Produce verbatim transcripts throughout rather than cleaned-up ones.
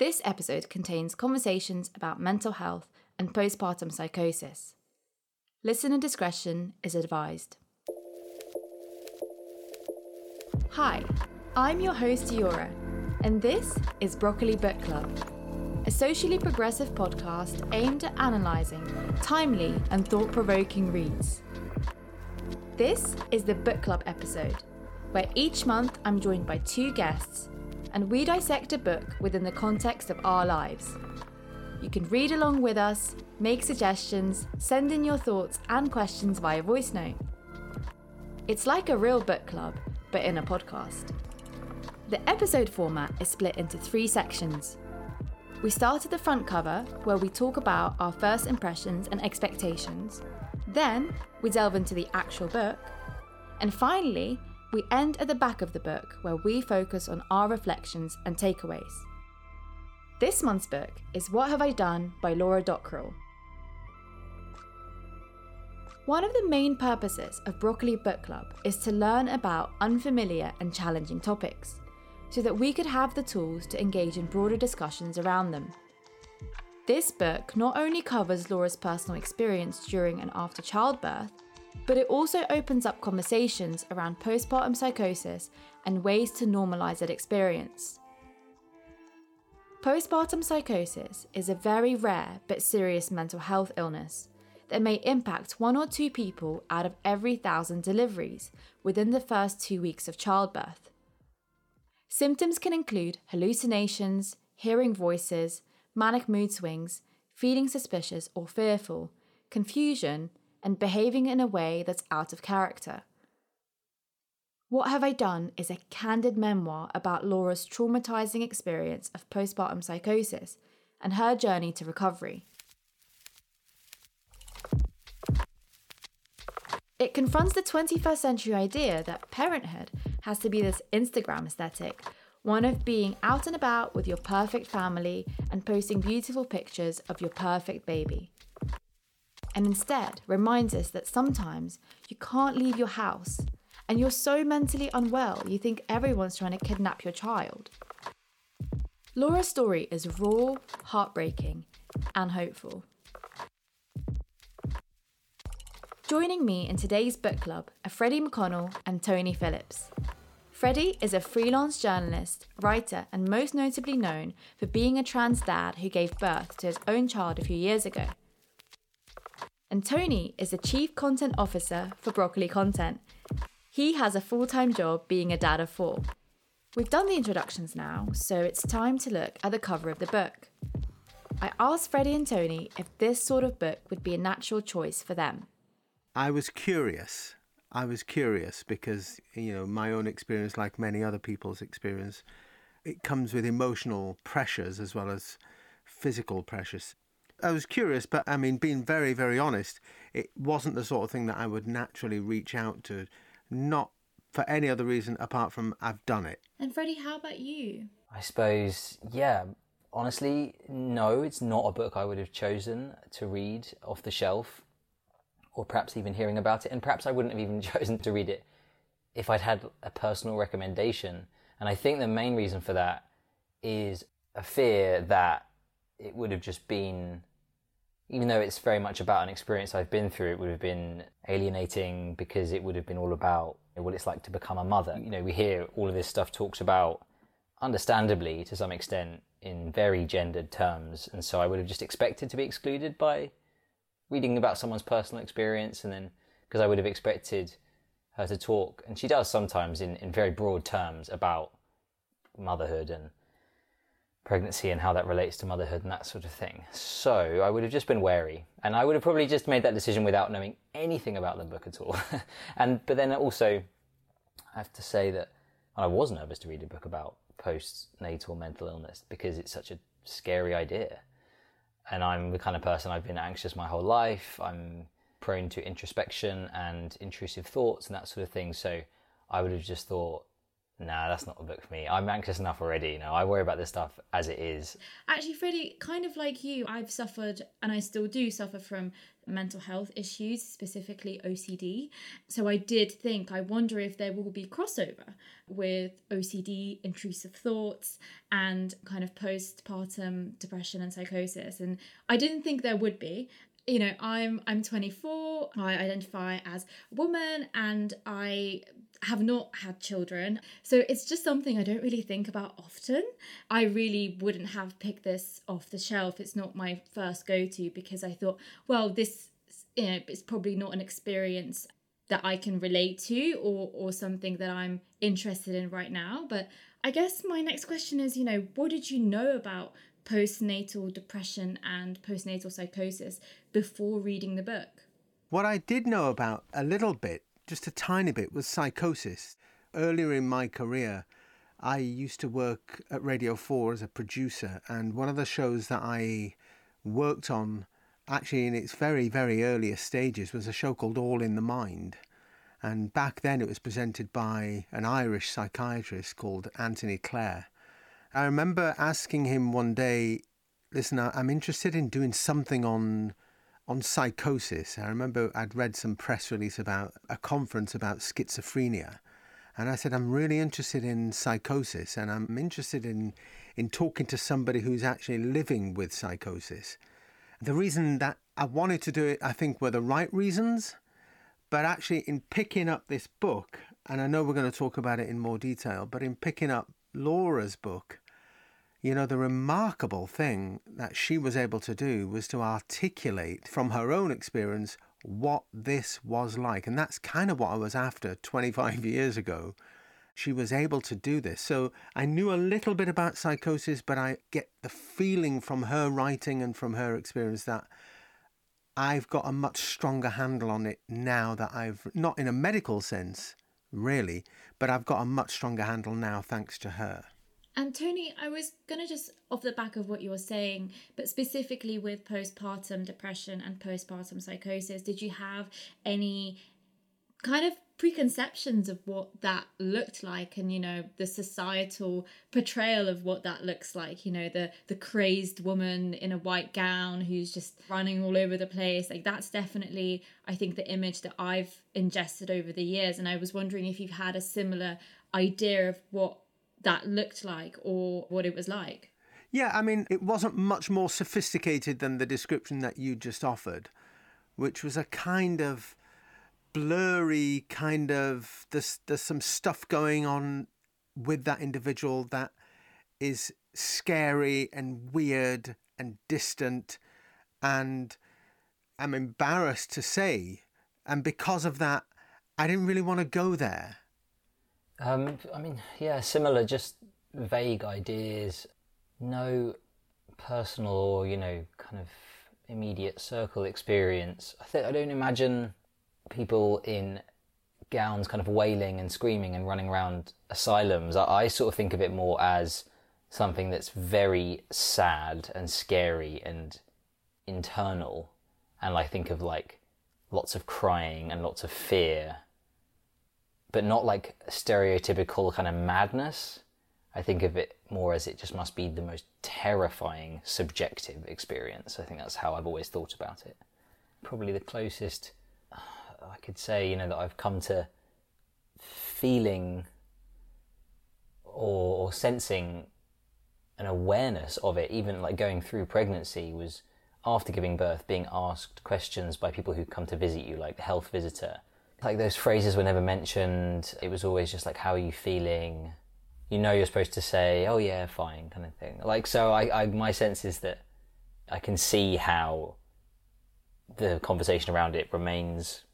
This episode contains conversations about mental health and postpartum psychosis. Listener discretion is advised. Hi, I'm your host Diora, and this is Broccoli Book Club, a socially progressive podcast aimed at analysing timely and thought-provoking reads. This is the book club episode, where each month I'm joined by two guests and we dissect a book within the context of our lives. You can read along with us, make suggestions, send in your thoughts and questions via voice note. It's like a real book club, but in a podcast. The episode format is split into three sections. We start at the front cover, where we talk about our first impressions and expectations. Then we delve into the actual book. And finally, we end at the back of the book, where we focus on our reflections and takeaways. This month's book is What Have I Done by Laura Dockrill. One of the main purposes of Broccoli Book Club is to learn about unfamiliar and challenging topics, so that we could have the tools to engage in broader discussions around them. This book not only covers Laura's personal experience during and after childbirth, but it also opens up conversations around postpartum psychosis and ways to normalise that experience. Postpartum psychosis is a very rare but serious mental health illness that may impact one or two people out of every thousand deliveries within the first two weeks of childbirth. Symptoms can include hallucinations, hearing voices, manic mood swings, feeling suspicious or fearful, confusion, and behaving in a way that's out of character. What Have I Done is a candid memoir about Laura's traumatising experience of postpartum psychosis and her journey to recovery. It confronts the twenty-first century idea that parenthood has to be this Instagram aesthetic, one of being out and about with your perfect family and posting beautiful pictures of your perfect baby. And instead reminds us that sometimes you can't leave your house and you're so mentally unwell you think everyone's trying to kidnap your child. Laura's story is raw, heartbreaking, and hopeful. Joining me in today's book club are Freddie McConnell and Tony Phillips. Freddie is a freelance journalist, writer, and most notably known for being a trans dad who gave birth to his own child a few years ago. And Tony is the Chief Content Officer for Broccoli Content. He has a full-time job being a dad of four. We've done the introductions now, so it's time to look at the cover of the book. I asked Freddie and Tony if this sort of book would be a natural choice for them. I was curious. I was curious because, you know, my own experience, like many other people's experience, it comes with emotional pressures as well as physical pressures. I was curious, but I mean, being very, very honest, it wasn't the sort of thing that I would naturally reach out to, not for any other reason apart from I've done it. And Freddie, how about you? I suppose, yeah, honestly, no, it's not a book I would have chosen to read off the shelf. Or perhaps even hearing about it, and perhaps I wouldn't have even chosen to read it if I'd had a personal recommendation. And I think the main reason for that is a fear that it would have just been, even though it's very much about an experience I've been through, it would have been alienating because it would have been all about what it's like to become a mother. You know, we hear all of this stuff talked about, understandably to some extent, in very gendered terms, and so I would have just expected to be excluded by reading about someone's personal experience, and then because I would have expected her to talk, and she does sometimes in, in very broad terms about motherhood and pregnancy and how that relates to motherhood and that sort of thing. So I would have just been wary, and I would have probably just made that decision without knowing anything about the book at all. and but then also I have to say that I was nervous to read a book about postnatal mental illness because it's such a scary idea. And I'm the kind of person, I've been anxious my whole life. I'm prone to introspection and intrusive thoughts and that sort of thing. So I would have just thought, nah, that's not the book for me. I'm anxious enough already. You know, I worry about this stuff as it is. Actually, Freddie, kind of like you, I've suffered, and I still do suffer from mental health issues, specifically O C D. So I did think, I wonder if there will be crossover with O C D, intrusive thoughts, and kind of postpartum depression and psychosis. And I didn't think there would be. You know, I'm I'm twenty-four, I identify as a woman, and I have not had children. So it's just something I don't really think about often. I really wouldn't have picked this off the shelf. It's not my first go-to, because I thought, well, this, you know, it's probably not an experience that I can relate to, or or something that I'm interested in right now. But I guess my next question is, you know, what did you know about postnatal depression and postnatal psychosis before reading the book? What I did know about a little bit, just a tiny bit, was psychosis. Earlier in my career, I used to work at Radio four as a producer, and one of the shows that I worked on, actually in its very, very earliest stages, was a show called All in the Mind. And back then it was presented by an Irish psychiatrist called Anthony Clare. I remember asking him one day, listen, I'm interested in doing something on on psychosis. I remember I'd read some press release about a conference about schizophrenia. And I said, I'm really interested in psychosis, and I'm interested in, in talking to somebody who's actually living with psychosis. The reason that I wanted to do it, I think, were the right reasons. But actually, in picking up this book, and I know we're going to talk about it in more detail, but in picking up Laura's book, you know, the remarkable thing that she was able to do was to articulate from her own experience what this was like. And that's kind of what I was after twenty-five years ago. She was able to do this. So I knew a little bit about psychosis, but I get the feeling from her writing and from her experience that I've got a much stronger handle on it now, that I've, not in a medical sense, really, but I've got a much stronger handle now thanks to her. And Tony, I was going to just, off the back of what you were saying, but specifically with postpartum depression and postpartum psychosis, did you have any kind of preconceptions of what that looked like, and, you know, the societal portrayal of what that looks like? You know, the the crazed woman in a white gown who's just running all over the place. Like, that's definitely, I think, the image that I've ingested over the years. And I was wondering if you've had a similar idea of what that looked like, or what it was like. Yeah, I mean, it wasn't much more sophisticated than the description that you just offered, which was a kind of blurry kind of, there's, there's some stuff going on with that individual that is scary and weird and distant, and I'm embarrassed to say, and because of that I didn't really want to go there. um I mean, yeah, similar, just vague ideas, no personal or, you know, kind of immediate circle experience. I think I don't imagine people in gowns kind of wailing and screaming and running around asylums. I, I sort of think of it more as something that's very sad and scary and internal. And I think of like lots of crying and lots of fear, but not like stereotypical kind of madness. I think of it more as it just must be the most terrifying subjective experience. I think that's how I've always thought about it. Probably the closest I could say, you know, that I've come to feeling or, or sensing an awareness of it, even like going through pregnancy, was after giving birth, being asked questions by people who come to visit you, like the health visitor. Like, those phrases were never mentioned. It was always just like, how are you feeling? You know, you're supposed to say, oh yeah, fine, kind of thing. Like, so I, I my sense is that I can see how the conversation around it remains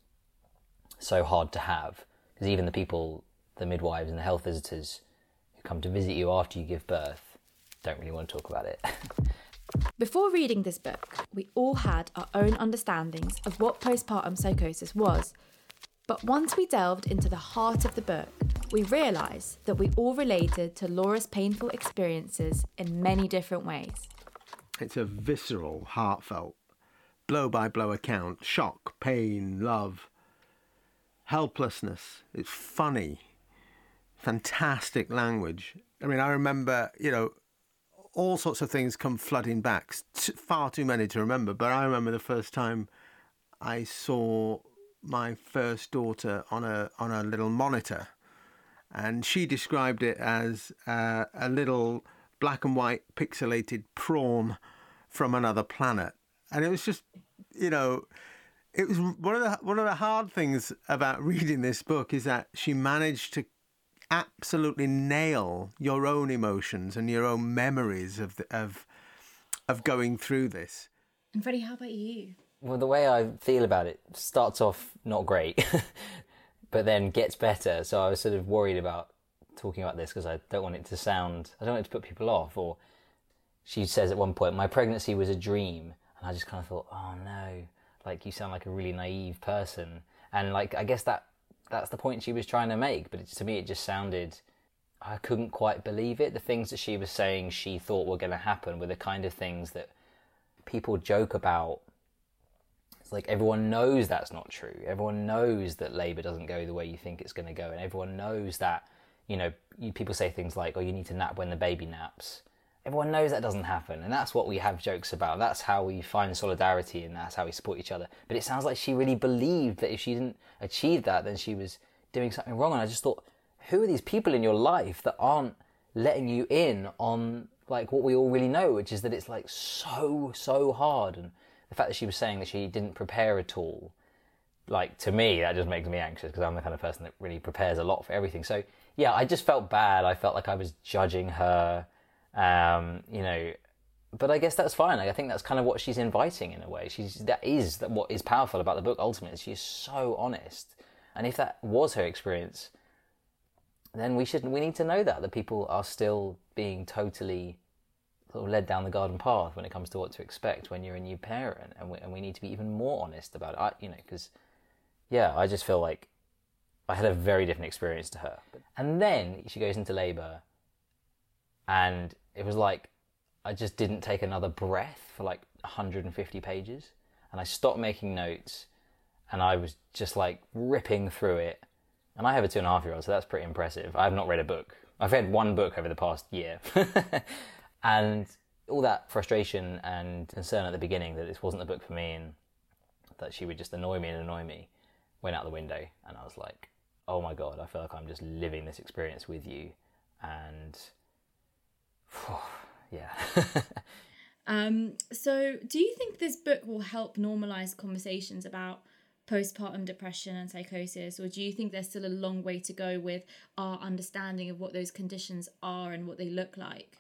so hard to have, because even the people, the midwives and the health visitors who come to visit you after you give birth, don't really want to talk about it. Before reading this book, we all had our own understandings of what postpartum psychosis was. But once we delved into the heart of the book, we realised that we all related to Laura's painful experiences in many different ways. It's a visceral, heartfelt, blow-by-blow account. Shock, pain, love, helplessness. It's funny. fantastic language. I mean, I remember, you know, all sorts of things come flooding back, far too many to remember. But I remember the first time I saw my first daughter on a on a little monitor, and she described it as uh, a little black and white pixelated prawn from another planet. And it was just, you know, it was one of the one of the hard things about reading this book is that she managed to absolutely nail your own emotions and your own memories of the, of of going through this. And Freddie, how about you? Well, the way I feel about it starts off not great, but then gets better. So I was sort of worried about talking about this because I don't want it to sound, I don't want it to put people off. Or she says at one point, my pregnancy was a dream. And I just kind of thought, oh no, like you sound like a really naive person. And like, I guess that that's the point she was trying to make. But it, to me, it just sounded, I couldn't quite believe it. The things that she was saying she thought were going to happen were the kind of things that people joke about. It's like everyone knows that's not true. Everyone knows that Labour doesn't go the way you think it's going to go. And everyone knows that, you know, you, people say things like, oh, you need to nap when the baby naps. Everyone knows that doesn't happen. And that's what we have jokes about. That's how we find solidarity and that's how we support each other. But it sounds like she really believed that if she didn't achieve that, then she was doing something wrong. And I just thought, who are these people in your life that aren't letting you in on like what we all really know, which is that it's like so, so hard. And the fact that she was saying that she didn't prepare at all, like to me, that just makes me anxious because I'm the kind of person that really prepares a lot for everything. So yeah, I just felt bad. I felt like I was judging her. Um, you know, but I guess that's fine. Like, I think that's kind of what she's inviting in a way. She's, that is that what is powerful about the book ultimately. She is so honest. And if that was her experience, then we should, we need to know that, that people are still being totally sort of led down the garden path when it comes to what to expect when you're a new parent. And we, and we need to be even more honest about it, I, you know, because, yeah, I just feel like I had a very different experience to her. And then she goes into labour and it was like, I just didn't take another breath for like one hundred fifty pages. And I stopped making notes and I was just like ripping through it. And I have a two and a half year old, so that's pretty impressive. I've not read a book. I've read one book over the past year. And all that frustration and concern at the beginning that this wasn't a book for me and that she would just annoy me and annoy me went out the window. And I was like, oh my God, I feel like I'm just living this experience with you. And yeah. um, so do you think this book will help normalise conversations about postpartum depression and psychosis, or do you think there's still a long way to go with our understanding of what those conditions are and what they look like?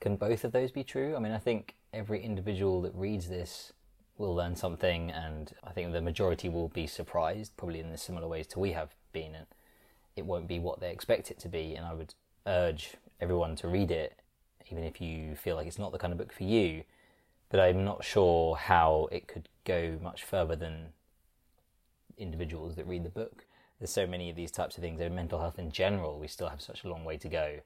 Can both of those be true? I mean, I think every individual that reads this will learn something, and I think the majority will be surprised, probably in the similar ways to we have been, and it won't be what they expect it to be. And I would urge everyone to read it, even if you feel like it's not the kind of book for you. But I'm not sure how it could go much further than individuals that read the book. There's so many of these types of things, and mental health in general, we still have such a long way to go.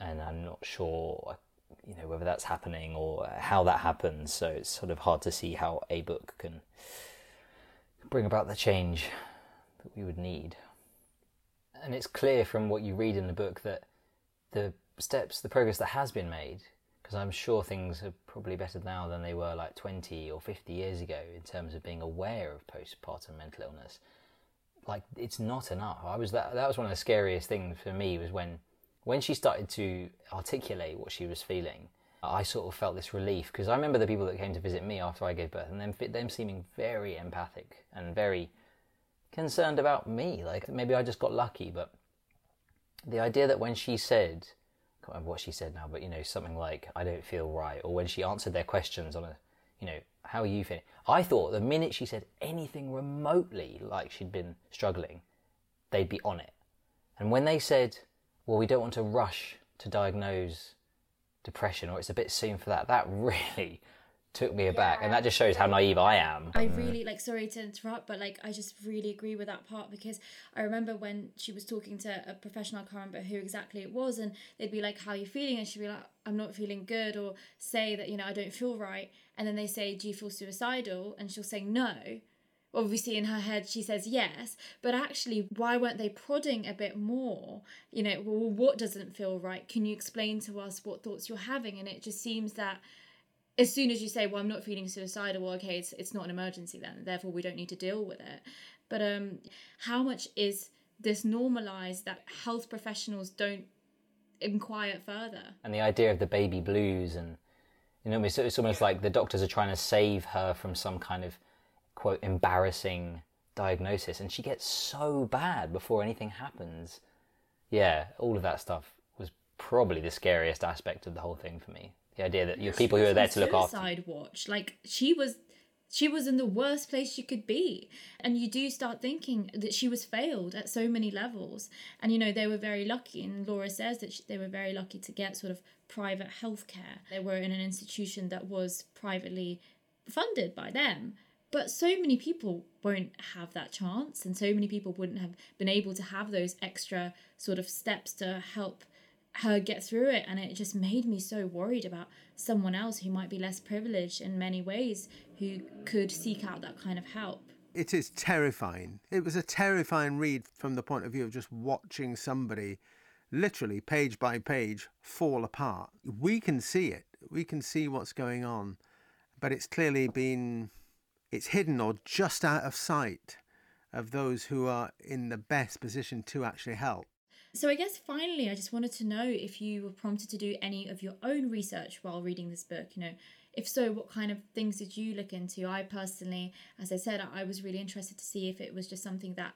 And I'm not sure, you know, whether that's happening or how that happens. So it's sort of hard to see how a book can bring about the change that we would need. And it's clear from what you read in the book that the steps, the progress that has been made, because I'm sure things are probably better now than they were like twenty or fifty years ago in terms of being aware of postpartum mental illness. Like, it's not enough. I was that, that was one of the scariest things for me was when When she started to articulate what she was feeling, I sort of felt this relief, because I remember the people that came to visit me after I gave birth and them, them seeming very empathic and very concerned about me. Like, maybe I just got lucky, but the idea that when she said, I can't remember what she said now, but, you know, something like, I don't feel right, or when she answered their questions on a, you know, how are you feeling? I thought the minute she said anything remotely like she'd been struggling, they'd be on it. And when they said, well, we don't want to rush to diagnose depression, or it's a bit soon for that. That really took me aback. Yeah. And that just shows how naive I am. I really, like, sorry to interrupt, but, like, I just really agree with that part, because I remember when she was talking to a professional, I can't remember who exactly it was, and they'd be like, how are you feeling? And she'd be like, I'm not feeling good, or say that, you know, I don't feel right. And then they say, do you feel suicidal? And she'll say no. Obviously in her head she says yes, but actually why weren't they prodding a bit more? You know, well, what doesn't feel right? Can you explain to us what thoughts you're having? And it just seems that as soon as you say, well, I'm not feeling suicidal, well, okay, it's, it's not an emergency then, therefore we don't need to deal with it. But um, how much is this normalised that health professionals don't inquire further? And the idea of the baby blues, and, you know, it's, it's almost like the doctors are trying to save her from some kind of, quote, embarrassing diagnosis, and she gets so bad before anything happens. Yeah, all of that stuff was probably the scariest aspect of the whole thing for me. The idea that you're people who are there to look after. Suicide watch. Like, she was, she was in the worst place she could be. And you do start thinking that she was failed at so many levels. And, you know, they were very lucky. And Laura says that she, they were very lucky to get sort of private healthcare. They were in an institution that was privately funded by them. But so many people won't have that chance. And so many people wouldn't have been able to have those extra sort of steps to help her get through it. And it just made me so worried about someone else who might be less privileged in many ways, who could seek out that kind of help. It is terrifying. It was a terrifying read from the point of view of just watching somebody literally page by page fall apart. We can see it. We can see what's going on, but it's clearly been, it's hidden or just out of sight of those who are in the best position to actually help. So I guess finally, I just wanted to know if you were prompted to do any of your own research while reading this book. You know, if so, what kind of things did you look into? I personally, as I said, I was really interested to see if it was just something that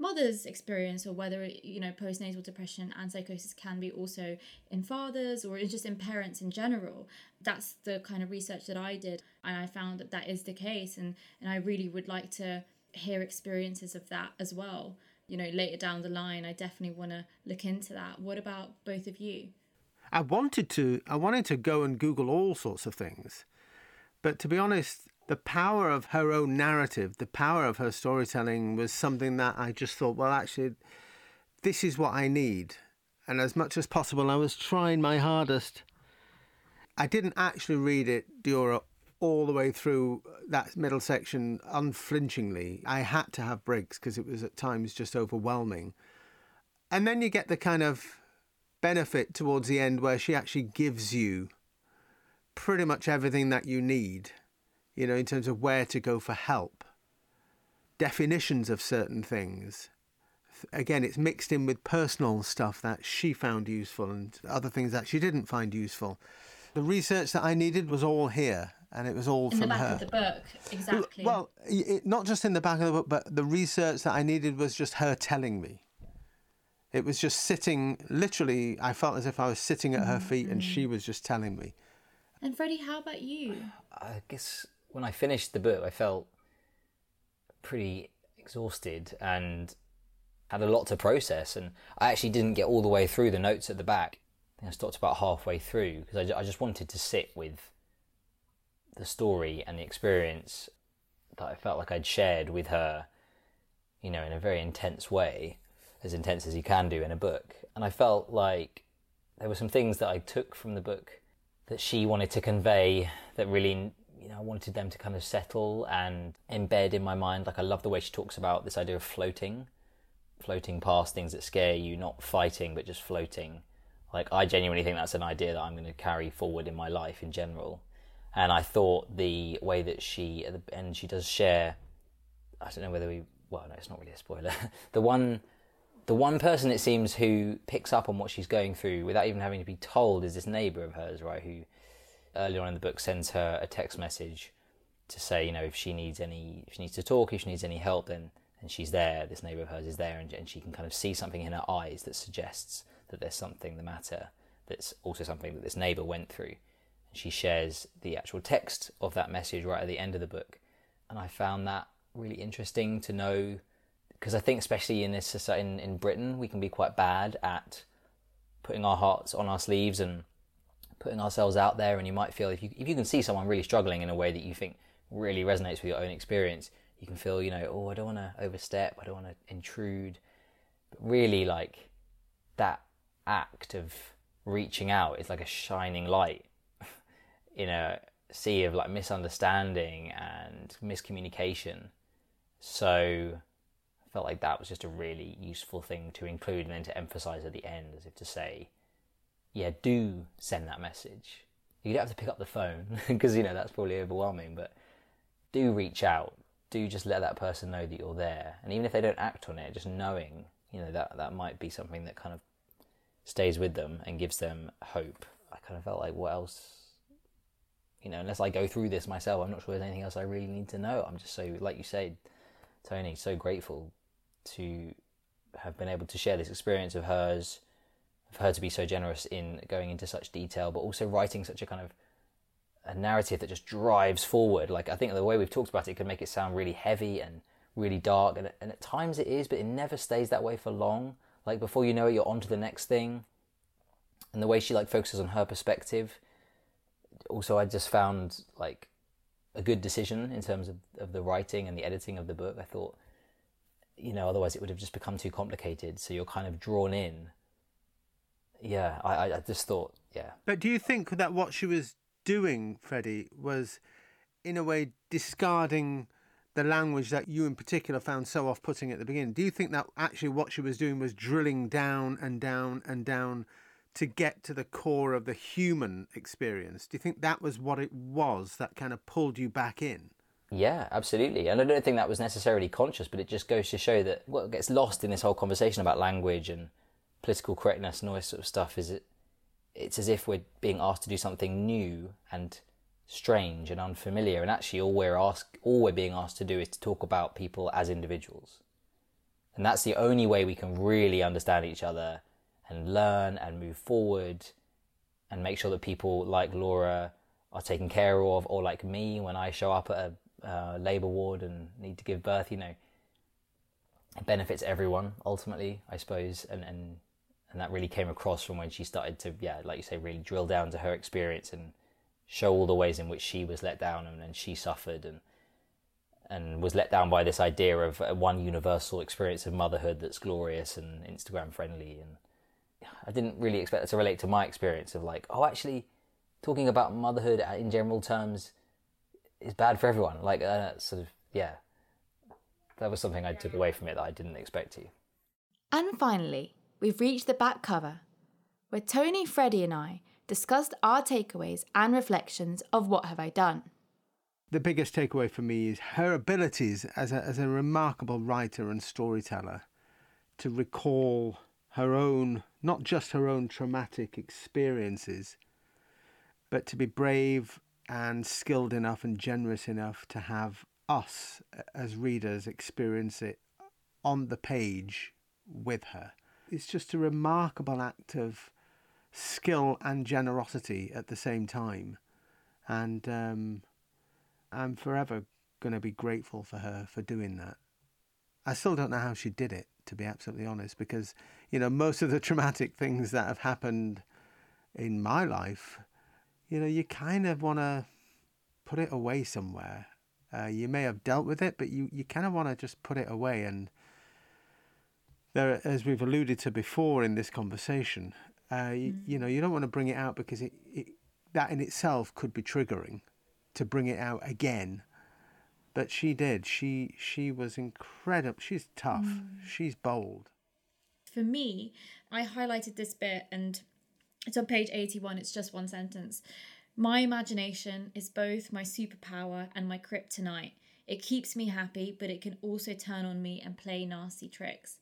mothers experience, or whether, you know, postnatal depression and psychosis can be also in fathers, or just in parents in general. That's the kind of research that I did, and I found that that is the case. And, and I really would like to hear experiences of that as well. You know, later down the line, I definitely want to look into that. What about both of you? I wanted to, I wanted to go and Google all sorts of things. But to be honest, the power of her own narrative, the power of her storytelling was something that I just thought, well, actually, this is what I need. And as much as possible, I was trying my hardest. I didn't actually read it, Diora, all the way through that middle section unflinchingly. I had to have breaks because it was at times just overwhelming. And then you get the kind of benefit towards the end where she actually gives you pretty much everything that you need, you know, in terms of where to go for help, definitions of certain things. Again, it's mixed in with personal stuff that she found useful and other things that she didn't find useful. The research that I needed was all here. And it was all in from her. In the back her. of the book, exactly. Well, it, not just in the back of the book, but the research that I needed was just her telling me. It was just sitting, literally, I felt as if I was sitting at her feet, mm-hmm. and she was just telling me. And Freddie, how about you? I guess when I finished the book, I felt pretty exhausted and had a lot to process. And I actually didn't get all the way through the notes at the back. I think I stopped about halfway through because I, I just wanted to sit with the story and the experience that I felt like I'd shared with her, you know, in a very intense way, as intense as you can do in a book. And I felt like there were some things that I took from the book that she wanted to convey that really, you know, I wanted them to kind of settle and embed in my mind. Like, I love the way she talks about this idea of floating, floating past things that scare you, not fighting, but just floating. Like, I genuinely think that's an idea that I'm going to carry forward in my life in general. And I thought the way that she, at the end, she does share, I don't know whether we, well, no, it's not really a spoiler. the one the one person, it seems, who picks up on what she's going through without even having to be told is this neighbour of hers, right, who earlier on in the book sends her a text message to say, you know, if she needs any, if she needs to talk, if she needs any help, then and she's there, this neighbour of hers is there, and, and she can kind of see something in her eyes that suggests that there's something the matter, that's also something that this neighbour went through. She shares the actual text of that message right at the end of the book. And I found that really interesting to know, because I think especially in this society, in, in Britain, we can be quite bad at putting our hearts on our sleeves and putting ourselves out there. And you might feel, if you, if you can see someone really struggling in a way that you think really resonates with your own experience, you can feel, you know, oh, I don't want to overstep, I don't want to intrude. But really, like, that act of reaching out is like a shining light in a sea of like misunderstanding and miscommunication, So I felt like that was just a really useful thing to include and then to emphasize at the end, as if to say, yeah, do send that message. You don't have to pick up the phone because, you know, that's probably overwhelming, but do reach out. Do just let that person know that you're there. And even if they don't act on it, just knowing, you know, that that might be something that kind of stays with them and gives them hope. I kind of felt like, what else? You know, unless I go through this myself, I'm not sure there's anything else I really need to know. I'm just so, like you said, Tony, so grateful to have been able to share this experience of hers, of her to be so generous in going into such detail, but also writing such a kind of a narrative that just drives forward. Like, I think the way we've talked about it could make it sound really heavy and really dark, and, and at times it is, but it never stays that way for long. Like, before you know it, you're on to the next thing. And the way she, like, focuses on her perspective, also I just found, like, a good decision in terms of, of the writing and the editing of the book. I thought, you know, otherwise it would have just become too complicated, so you're kind of drawn in. Yeah, I, I just thought, yeah. But do you think that what she was doing, Freddie, was in a way discarding the language that you in particular found so off-putting at the beginning? Do you think that actually what she was doing was drilling down and down and down to get to the core of the human experience? Do you think that was what it was that kind of pulled you back in? Yeah, absolutely. And I don't think that was necessarily conscious, but it just goes to show that what gets lost in this whole conversation about language and political correctness and all this sort of stuff is it it's as if we're being asked to do something new and strange and unfamiliar, and actually all we're asked, all we're being asked to do is to talk about people as individuals. And that's the only way we can really understand each other and learn and move forward and make sure that people like Laura are taken care of, or like me when I show up at a uh, labour ward and need to give birth. You know, it benefits everyone ultimately, I suppose, and and And that really came across from when she started to, yeah, like you say, really drill down to her experience and show all the ways in which she was let down and, and she suffered and and was let down by this idea of one universal experience of motherhood that's glorious and Instagram friendly. And I didn't really expect that to relate to my experience of like, oh, actually, talking about motherhood in general terms is bad for everyone. Like, uh, sort of, yeah, that was something I took away from it that I didn't expect to. And finally, we've reached the back cover, where Tony, Freddie and I discussed our takeaways and reflections of What Have I Done. The biggest takeaway for me is her abilities as a, as a remarkable writer and storyteller to recall her own, not just her own traumatic experiences, but to be brave and skilled enough and generous enough to have us as readers experience it on the page with her. It's just a remarkable act of skill and generosity at the same time. And um, I'm forever going to be grateful for her for doing that. I still don't know how she did it, to be absolutely honest, because, you know, most of the traumatic things that have happened in my life, you know, you kind of want to put it away somewhere. Uh, you may have dealt with it, but you, you kind of want to just put it away. And there, as we've alluded to before in this conversation, uh, you, you know, you don't want to bring it out because it, it, that in itself could be triggering to bring it out again. But she did. She she was incredible. She's tough. Mm. She's bold. For me, I highlighted this bit, and it's on page eighty-one. It's just one sentence. My imagination is both my superpower and my kryptonite. It keeps me happy, but it can also turn on me and play nasty tricks.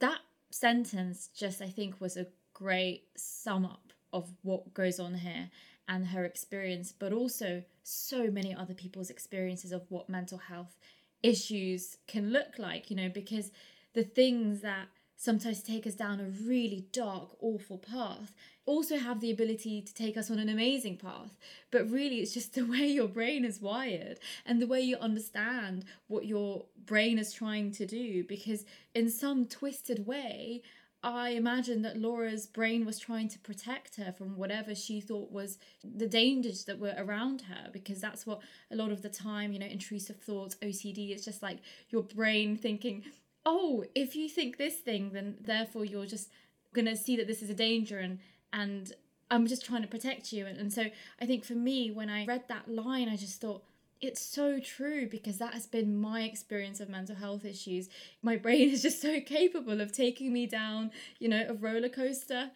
That sentence just, I think, was a great sum up of what goes on here and her experience, but also so many other people's experiences of what mental health issues can look like, you know, because the things that sometimes take us down a really dark, awful path also have the ability to take us on an amazing path. But really, it's just the way your brain is wired and the way you understand what your brain is trying to do. Because in some twisted way, I imagine that Laura's brain was trying to protect her from whatever she thought was the dangers that were around her, because that's what a lot of the time, you know, intrusive thoughts, O C D, it's just like your brain thinking, oh, if you think this thing, then therefore you're just going to see that this is a danger and and I'm just trying to protect you. And, and so I think for me, when I read that line, I just thought, it's so true, because that has been my experience of mental health issues. My brain is just so capable of taking me down, you know, a roller coaster.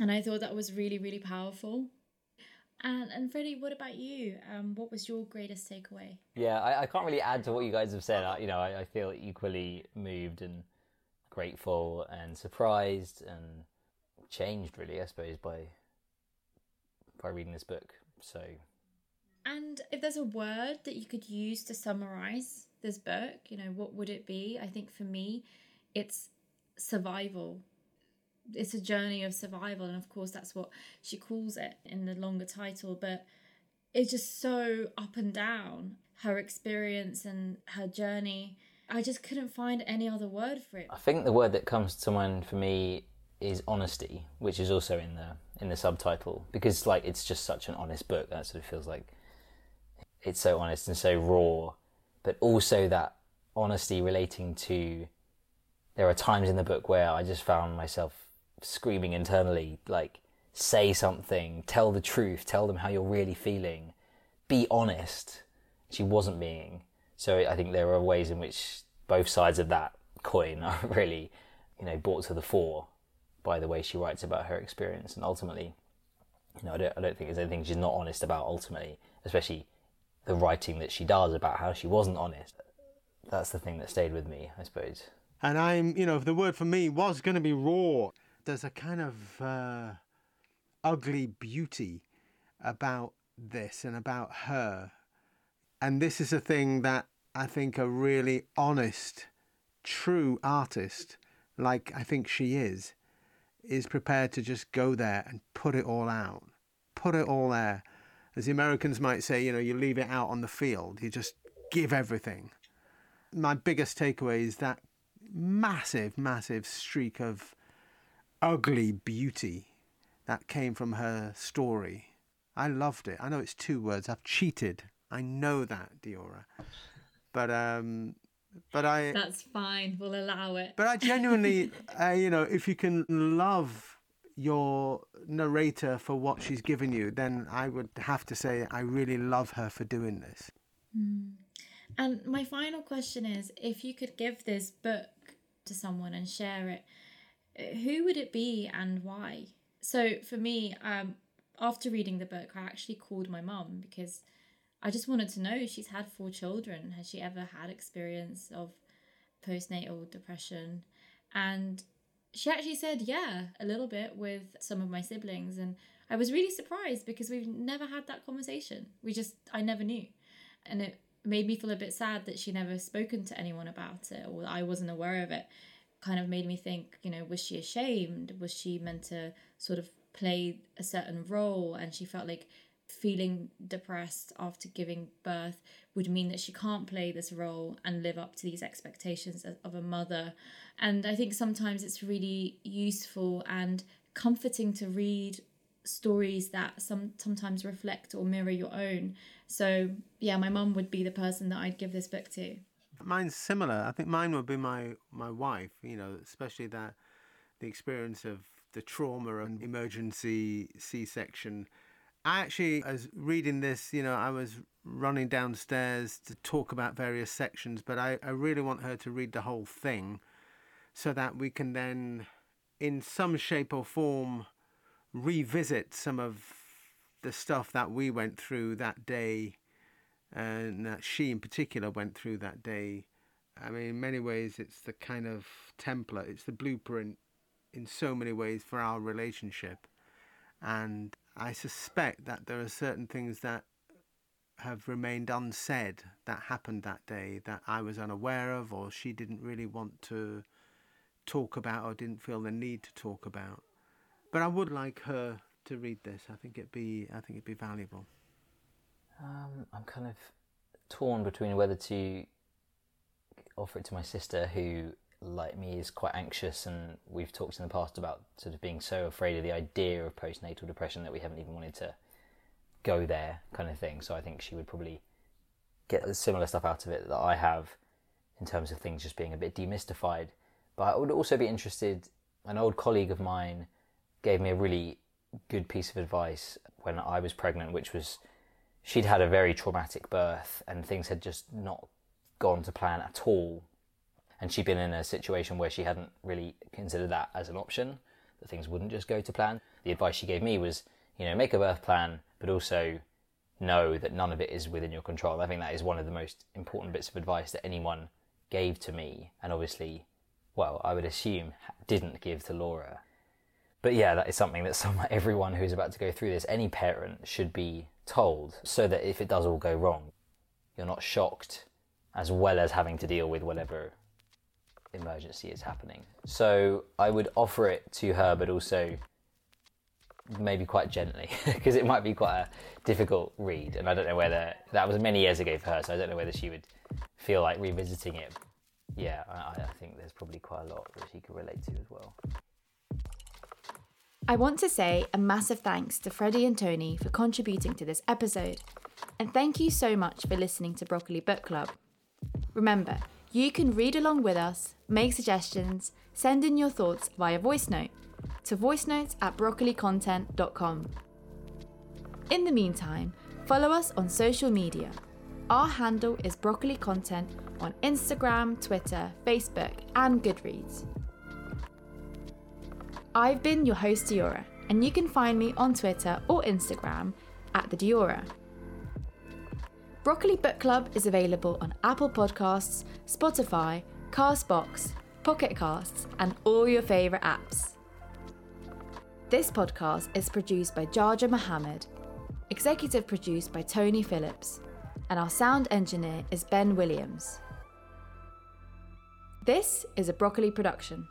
And I thought that was really, really powerful. And and Freddie, what about you? Um, what was your greatest takeaway? Yeah, I, I can't really add to what you guys have said. I, you know, I, I feel equally moved and grateful and surprised and changed, really, I suppose, by by reading this book. So. And if there's a word that you could use to summarize this book, you know, what would it be? I think for me, it's survival. It's a journey of survival, and of course that's what she calls it in the longer title, but it's just so up and down, her experience and her journey. I just couldn't find any other word for it. I think the word that comes to mind for me is honesty, which is also in the in the subtitle, because like it's just such an honest book. That sort of feels like it's so honest and so raw, but also that honesty relating to, there are times in the book where I just found myself screaming internally, like, say something, tell the truth, tell them how you're really feeling, be honest. She wasn't being. So I think there are ways in which both sides of that coin are really, you know, brought to the fore by the way she writes about her experience. And ultimately, you know, I don't, I don't think there's anything she's not honest about ultimately, especially the writing that she does about how she wasn't honest. That's the thing that stayed with me, I suppose. And I'm, you know, if the word for me was going to be raw, there's a kind of uh, ugly beauty about this and about her. And this is a thing that I think a really honest, true artist, like I think she is, is prepared to just go there and put it all out, put it all there. As the Americans might say, you know, you leave it out on the field, you just give everything. My biggest takeaway is that massive, massive streak of ugly beauty that came from her story. I loved it. I know it's two words. I've cheated. I know that, Diora. But um, but I... That's fine. We'll allow it. But I genuinely, uh, you know, if you can love your narrator for what she's given you, then I would have to say I really love her for doing this. Mm. And my final question is, if you could give this book to someone and share it, who would it be and why? So for me, um, after reading the book, I actually called my mum because I just wanted to know, she's had four children. Has she ever had experience of postnatal depression? And she actually said, yeah, a little bit with some of my siblings. And I was really surprised because we've never had that conversation. We just, I never knew. And it made me feel a bit sad that she never spoken to anyone about it, or I wasn't aware of it. Kind of made me think, you know, was she ashamed? Was she meant to sort of play a certain role? And she felt like feeling depressed after giving birth would mean that she can't play this role and live up to these expectations of a mother. And I think sometimes it's really useful and comforting to read stories that some sometimes reflect or mirror your own. So yeah, my mum would be the person that I'd give this book to. Mine's similar. I think mine would be my my wife, you know, especially that the experience of the trauma and emergency C-section. I actually, as reading this, you know, I was running downstairs to talk about various sections, but I, I really want her to read the whole thing so that we can then, in some shape or form, revisit some of the stuff that we went through that day, and that she in particular went through that day. I mean, in many ways, it's the kind of template, it's the blueprint in so many ways for our relationship. And I suspect that there are certain things that have remained unsaid that happened that day that I was unaware of, or she didn't really want to talk about, or didn't feel the need to talk about. But I would like her to read this. I think it'd be, I think it'd be valuable. Um, I'm kind of torn between whether to offer it to my sister, who, like me, is quite anxious, and we've talked in the past about sort of being so afraid of the idea of postnatal depression that we haven't even wanted to go there, kind of thing. So I think she would probably get the similar stuff out of it that I have in terms of things just being a bit demystified. But I would also be interested, an old colleague of mine gave me a really good piece of advice when I was pregnant, which was she'd had a very traumatic birth and things had just not gone to plan at all. And she'd been in a situation where she hadn't really considered that as an option, that things wouldn't just go to plan. The advice she gave me was, you know, make a birth plan, but also know that none of it is within your control. I think that is one of the most important bits of advice that anyone gave to me, and obviously, well, I would assume didn't give to Laura. But yeah, that is something that someone, everyone who's about to go through this, any parent should be told, so that if it does all go wrong, you're not shocked, as well as having to deal with whatever emergency is happening. So I would offer it to her, but also maybe quite gently, because it might be quite a difficult read, and I don't know whether that was many years ago for her, so I don't know whether she would feel like revisiting it. Yeah, I, I think there's probably quite a lot that she could relate to as well. I want to say a massive thanks to Freddie and Tony for contributing to this episode, and thank you so much for listening to Broccoli Book Club. Remember, you can read along with us, make suggestions, send in your thoughts via voice note to voicenotes at broccoli content dot com. In the meantime, follow us on social media. Our handle is Broccoli Content on Instagram, Twitter, Facebook, and Goodreads. I've been your host, Diora, and you can find me on Twitter or Instagram at the Diora. Broccoli Book Club is available on Apple Podcasts, Spotify, Castbox, Pocket Casts, and all your favourite apps. This podcast is produced by Jarja Mohammed, executive produced by Tony Phillips, and our sound engineer is Ben Williams. This is a Broccoli production.